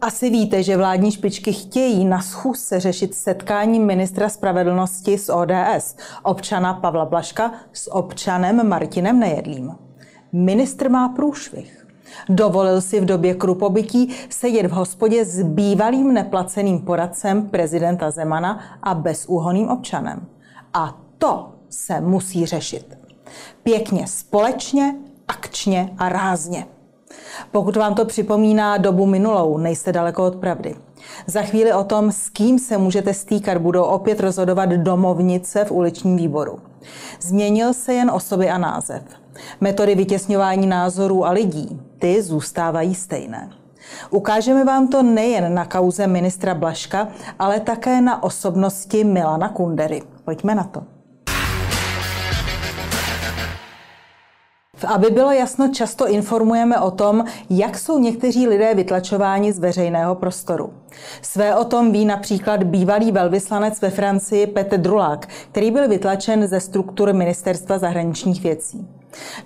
Asi víte, že vládní špičky chtějí na schůzce řešit setkání ministra spravedlnosti s ODS, občana Pavla Blažka s občanem Martinem Nejedlým. Ministr má průšvih. Dovolil si v době krupobytí sedět v hospodě s bývalým neplaceným poradcem prezidenta Zemana a bezúhonným občanem. A to se musí řešit. Pěkně společně, akčně a rázně. Pokud vám to připomíná dobu minulou, nejste daleko od pravdy. Za chvíli o tom, s kým se můžete stýkat, budou opět rozhodovat domovnice v uličním výboru. Změnil se jen osoby a název. Metody vytěsňování názorů a lidí, ty zůstávají stejné. Ukážeme vám to nejen na kauze ministra Blažka, ale také na osobnosti Milana Kundery. Pojďme na to. Aby bylo jasno, často informujeme o tom, jak jsou někteří lidé vytlačováni z veřejného prostoru. Své o tom ví například bývalý velvyslanec ve Francii Petr Drulák, který byl vytlačen ze struktur Ministerstva zahraničních věcí.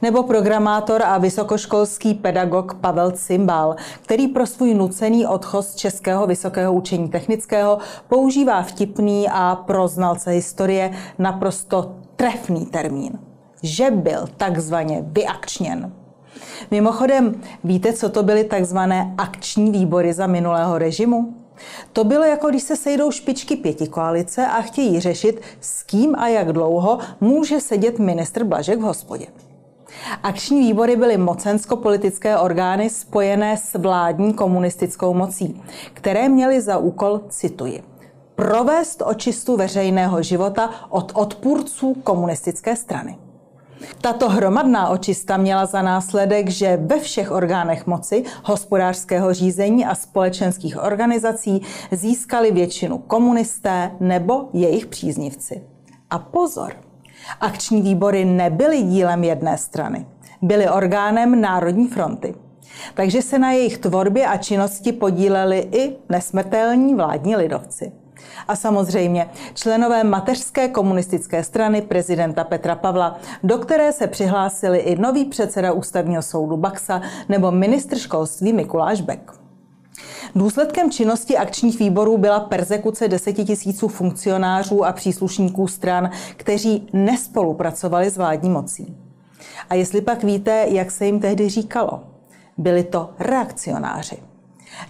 Nebo programátor a vysokoškolský pedagog Pavel Cymbál, který pro svůj nucený odchod z Českého vysokého učení technického používá vtipný a pro znalce historie naprosto trefný termín. Že byl takzvaně vyakčněn. Mimochodem, víte, co to byly takzvané akční výbory za minulého režimu? To bylo jako když se sejdou špičky pětikoalice a chtějí řešit, s kým a jak dlouho může sedět ministr Blažek v hospodě. Akční výbory byly mocensko-politické orgány spojené s vládní komunistickou mocí, které měly za úkol, cituji, provést očistu veřejného života od odpůrců komunistické strany. Tato hromadná očista měla za následek, že ve všech orgánech moci, hospodářského řízení a společenských organizací získali většinu komunisté nebo jejich příznivci. A pozor, akční výbory nebyly dílem jedné strany, byly orgánem Národní fronty. Takže se na jejich tvorbě a činnosti podíleli i nesmrtelní vládní lidovci. A samozřejmě členové mateřské komunistické strany prezidenta Petra Pavla, do které se přihlásili i nový předseda ústavního soudu Baxa nebo ministr školství Mikuláš Beck. Důsledkem činnosti akčních výborů byla perzekuce 10 000 funkcionářů a příslušníků stran, kteří nespolupracovali s vládní mocí. A jestli pak víte, jak se jim tehdy říkalo, byli to reakcionáři.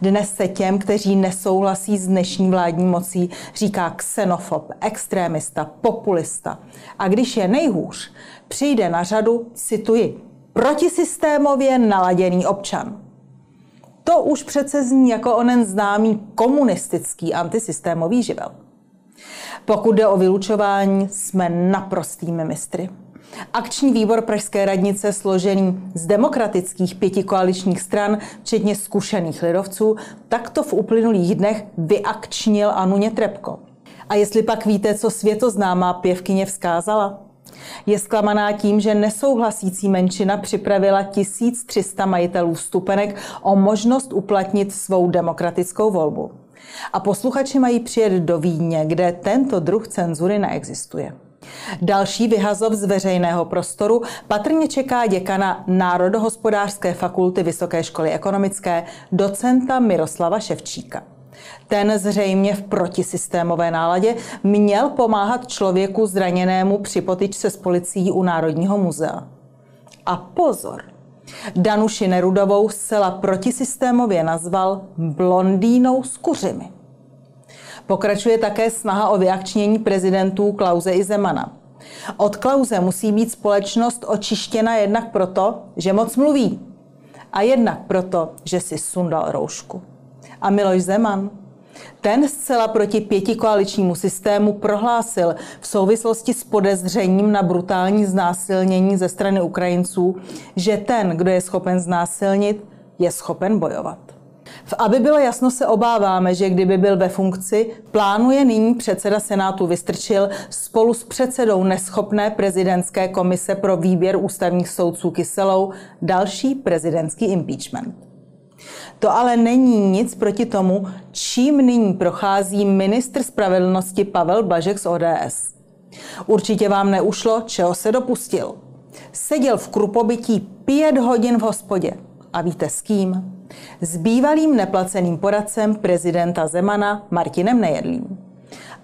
Dnes se těm, kteří nesouhlasí s dnešní vládní mocí, říká xenofob, extrémista, populista. A když je nejhůř, přijde na řadu, cituji, protisystémově naladěný občan. To už přece zní jako onen známý komunistický antisystémový živel. Pokud jde o vylučování, jsme naprostými mistry. Akční výbor pražské radnice, složený z demokratických 5 koaličních stran, včetně zkušených lidovců, takto v uplynulých dnech vyakčnil Anu Nětrepko. A jestli pak víte, co světoznámá pěvkyně vzkázala? Je zklamaná tím, že nesouhlasící menšina připravila 1300 majitelů vstupenek o možnost uplatnit svou demokratickou volbu. A posluchači mají přijet do Vídně, kde tento druh cenzury neexistuje. Další vyhazov z veřejného prostoru patrně čeká děkana Národohospodářské fakulty Vysoké školy ekonomické, docenta Miroslava Ševčíka. Ten zřejmě v protisystémové náladě měl pomáhat člověku zraněnému při potyčce s policií u Národního muzea. A pozor, Danuši Nerudovou zcela protisystémově nazval blondýnou s kuřimi. Pokračuje také snaha o vyakčnění prezidentů Klause i Zemana. Od Klause musí být společnost očištěna jednak proto, že moc mluví, a jednak proto, že si sundal roušku. A Miloš Zeman, ten zcela proti 5koaličnímu systému prohlásil v souvislosti s podezřením na brutální znásilnění ze strany Ukrajinců, že ten, kdo je schopen znásilnit, je schopen bojovat. Aby bylo jasno, se obáváme, že kdyby byl ve funkci, plánuje nyní předseda Senátu Vystrčil spolu s předsedou neschopné prezidentské komise pro výběr ústavních soudců Kyselou další prezidentský impeachment. To ale není nic proti tomu, čím nyní prochází ministr spravedlnosti Pavel Blažek z ODS. Určitě vám neušlo, čeho se dopustil. Seděl v krupobytí 5 hodin v hospodě. A víte s kým? S bývalým neplaceným poradcem prezidenta Zemana Martinem Nejedlým.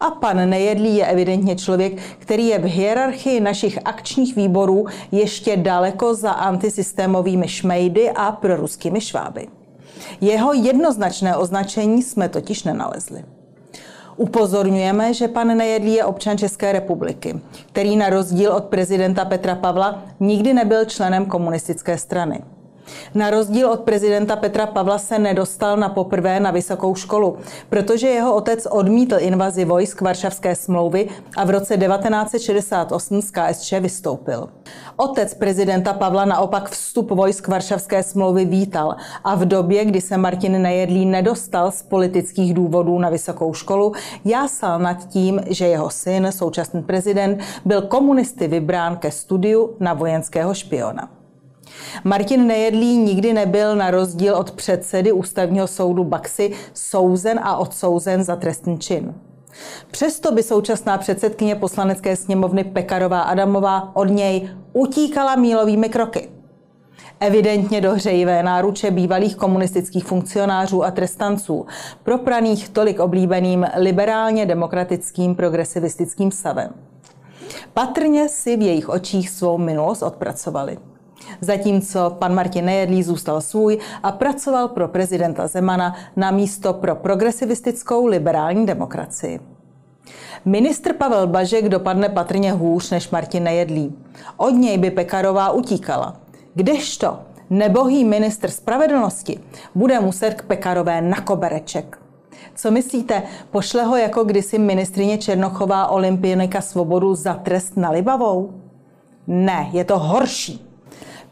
A pan Nejedlý je evidentně člověk, který je v hierarchii našich akčních výborů ještě daleko za antisystémovými šmejdy a proruskými šváby. Jeho jednoznačné označení jsme totiž nenalezli. Upozorňujeme, že pan Nejedlý je občan České republiky, který na rozdíl od prezidenta Petra Pavla nikdy nebyl členem komunistické strany. Na rozdíl od prezidenta Petra Pavla se nedostal na poprvé na vysokou školu, protože jeho otec odmítl invazi vojsk Varšavské smlouvy a v roce 1968 z KSČ vystoupil. Otec prezidenta Pavla naopak vstup vojsk Varšavské smlouvy vítal a v době, kdy se Martin Nejedlý nedostal z politických důvodů na vysokou školu, jásal nad tím, že jeho syn, současný prezident, byl komunisty vybrán ke studiu na vojenského špiona. Martin Nejedlý nikdy nebyl na rozdíl od předsedy Ústavního soudu Baxy souzen a odsouzen za trestný čin. Přesto by současná předsedkyně Poslanecké sněmovny Pekarová Adamová od něj utíkala mílovými kroky. Evidentně do hřejivé náruče bývalých komunistických funkcionářů a trestanců, propraných tolik oblíbeným liberálně demokratickým progresivistickým savem. Patrně si v jejich očích svou minulost odpracovali. Zatímco pan Martin Nejedlý zůstal svůj a pracoval pro prezidenta Zemana na místo pro progresivistickou liberální demokracii. Ministr Pavel Blažek dopadne patrně hůř než Martin Nejedlý. Od něj by Pekarová utíkala. Kdežto nebohý ministr spravedlnosti bude muset k Pekarové na kobereček. Co myslíte, pošle ho jako kdysi ministrině Černochová olympionika Svobodu za trest na Libavou? Ne, je to horší.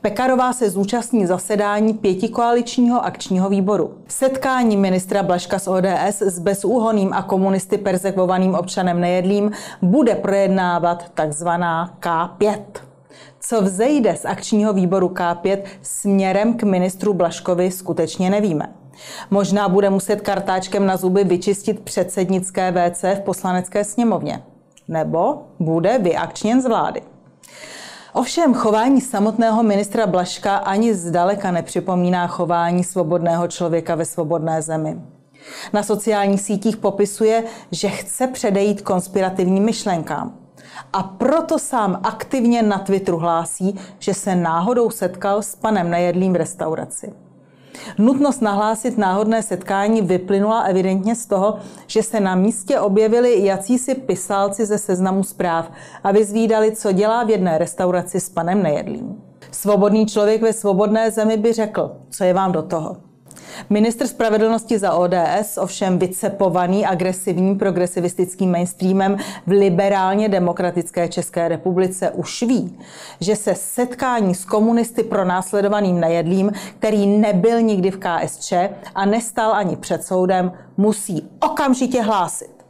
Pekarová se zúčastní zasedání pětikoaličního akčního výboru. Setkání ministra Blažka z ODS s bezúhonným a komunisty perzekvovaným občanem Nejedlým bude projednávat tzv. K5. Co vzejde z akčního výboru K5 směrem k ministru Blažkovi, skutečně nevíme. Možná bude muset kartáčkem na zuby vyčistit předsednické WC v Poslanecké sněmovně. Nebo bude vyakčněn z vlády. Ovšem chování samotného ministra Blažka ani zdaleka nepřipomíná chování svobodného člověka ve svobodné zemi. Na sociálních sítích popisuje, že chce předejít konspirativním myšlenkám. A proto sám aktivně na Twitteru hlásí, že se náhodou setkal s panem Nejedlým v restauraci. Nutnost nahlásit náhodné setkání vyplynula evidentně z toho, že se na místě objevili jacísi pisálci ze Seznamu zpráv a vyzvídali, co dělá v jedné restauraci s panem Nejedlým. Svobodný člověk ve svobodné zemi by řekl, co je vám do toho. Ministr spravedlnosti za ODS, ovšem vycepovaný agresivním progresivistickým mainstreamem v liberálně demokratické České republice, už ví, že se setkání s komunisty pronásledovaným Nejedlým, který nebyl nikdy v KSČ a nestal ani před soudem, musí okamžitě hlásit.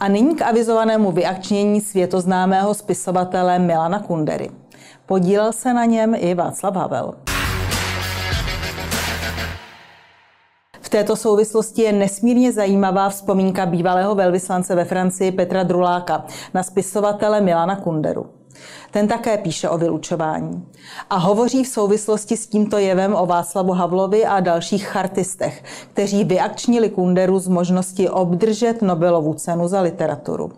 A nyní k avizovanému vyakčnění světoznámého spisovatele Milana Kundery. Podílel se na něm i Václav Havel. V této souvislosti je nesmírně zajímavá vzpomínka bývalého velvyslance ve Francii Petra Druláka na spisovatele Milana Kunderu. Ten také píše o vylučování a hovoří v souvislosti s tímto jevem o Václavu Havlovi a dalších chartistech, kteří vyakčnili Kunderu z možnosti obdržet Nobelovu cenu za literaturu.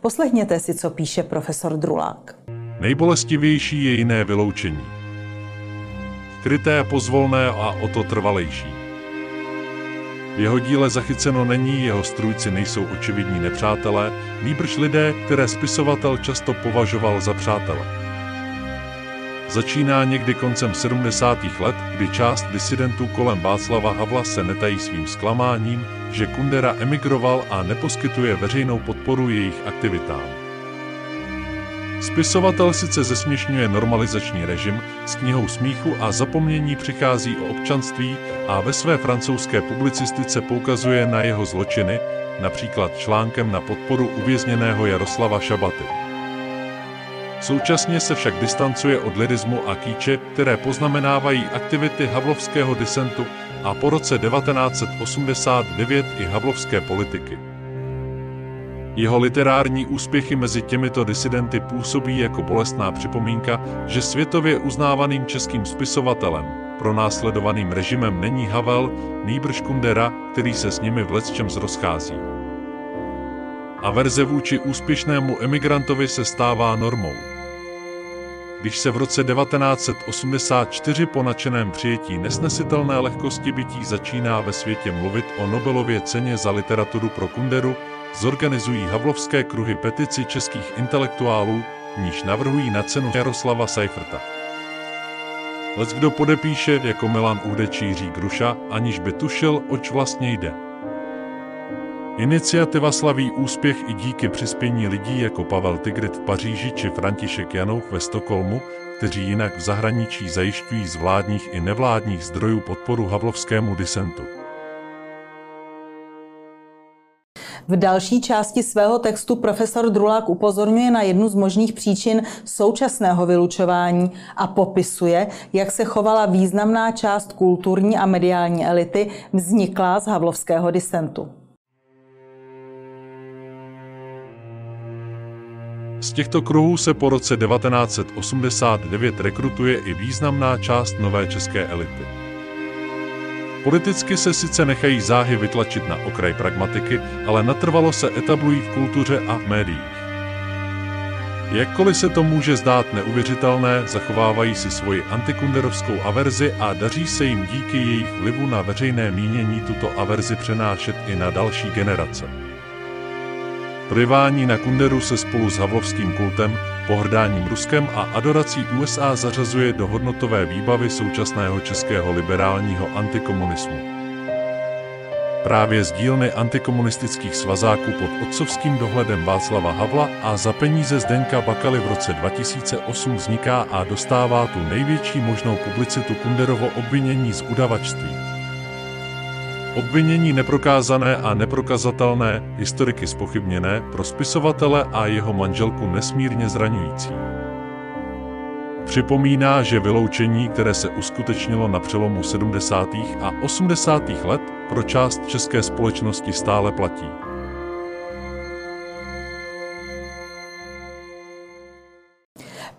Poslechněte si, co píše profesor Drulák. Nejbolestivější je jiné vyloučení. Kryté, pozvolné a o to trvalejší. V jeho díle zachyceno není, jeho strůjci nejsou očividní nepřátelé, nýbrž lidé, které spisovatel často považoval za přátele. Začíná někdy koncem 70. let, kdy část disidentů kolem Václava Havla se netají svým zklamáním, že Kundera emigroval a neposkytuje veřejnou podporu jejich aktivitám. Spisovatel sice zesměšňuje normalizační režim s knihou Smíchu a zapomnění, přichází o občanství a ve své francouzské publicistice poukazuje na jeho zločiny, například článkem na podporu uvězněného Jaroslava Šabaty. Současně se však distancuje od lirismu a kýče, které poznamenávají aktivity havlovského disentu a po roce 1989 i havlovské politiky. Jeho literární úspěchy mezi těmito disidenty působí jako bolestná připomínka, že světově uznávaným českým spisovatelem, pronásledovaným režimem není Havel, nýbrž Kundera, který se s nimi v lecčems rozchází. Averze vůči úspěšnému emigrantovi se stává normou. Když se v roce 1984 po nadšeném přijetí nesnesitelné lehkosti bytí začíná ve světě mluvit o Nobelově ceně za literaturu pro Kunderu, zorganizují havlovské kruhy petici českých intelektuálů, níž navrhují na cenu Jaroslava Seiferta. Leckdo podepíše jako Milan Uhde či Jiří Gruša, aniž by tušil, oč vlastně jde. Iniciativa slaví úspěch i díky přispění lidí jako Pavel Tigrid v Paříži či František Janouch ve Stockholmu, kteří jinak v zahraničí zajišťují z vládních i nevládních zdrojů podporu havlovskému disentu. V další části svého textu profesor Drulák upozorňuje na jednu z možných příčin současného vylučování a popisuje, jak se chovala významná část kulturní a mediální elity vzniklá z havlovského disentu. Z těchto kruhů se po roce 1989 rekrutuje i významná část nové české elity. Politicky se sice nechají záhy vytlačit na okraj pragmatiky, ale natrvalo se etablují v kultuře a v médiích. Jakkoliv se to může zdát neuvěřitelné, zachovávají si svoji antikunderovskou averzi a daří se jim díky jejich vlivu na veřejné mínění tuto averzi přenášet i na další generace. Plivání na Kunderu se spolu s havlovským kultem, pohrdáním Ruskem a adorací USA zařazuje do hodnotové výbavy současného českého liberálního antikomunismu. Právě z dílny antikomunistických svazáků pod otcovským dohledem Václava Havla a za peníze Zdeňka Bakaly v roce 2008 vzniká a dostává tu největší možnou publicitu Kunderovo obvinění z udavačství. Obvinění neprokázané a neprokazatelné, historiky zpochybněné, pro spisovatele a jeho manželku nesmírně zraňující. Připomíná, že vyloučení, které se uskutečnilo na přelomu 70. a 80. let, pro část české společnosti stále platí.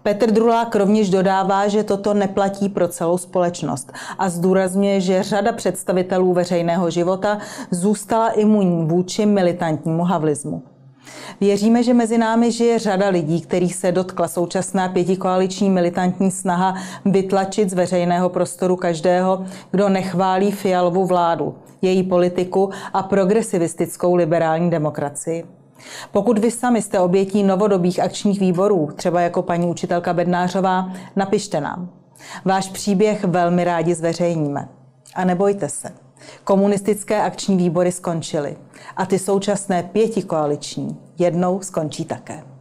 Petr Drulák rovněž dodává, že toto neplatí pro celou společnost a zdůrazňuje, že řada představitelů veřejného života zůstala imunní vůči militantnímu havlismu. Věříme, že mezi námi žije řada lidí, kterých se dotkla současná pětikoaliční militantní snaha vytlačit z veřejného prostoru každého, kdo nechválí Fialovu vládu, její politiku a progresivistickou liberální demokracii. Pokud vy sami jste obětí novodobých akčních výborů, třeba jako paní učitelka Bednářová, napište nám. Váš příběh velmi rádi zveřejníme. A nebojte se, komunistické akční výbory skončily a ty současné pětikoaliční jednou skončí také.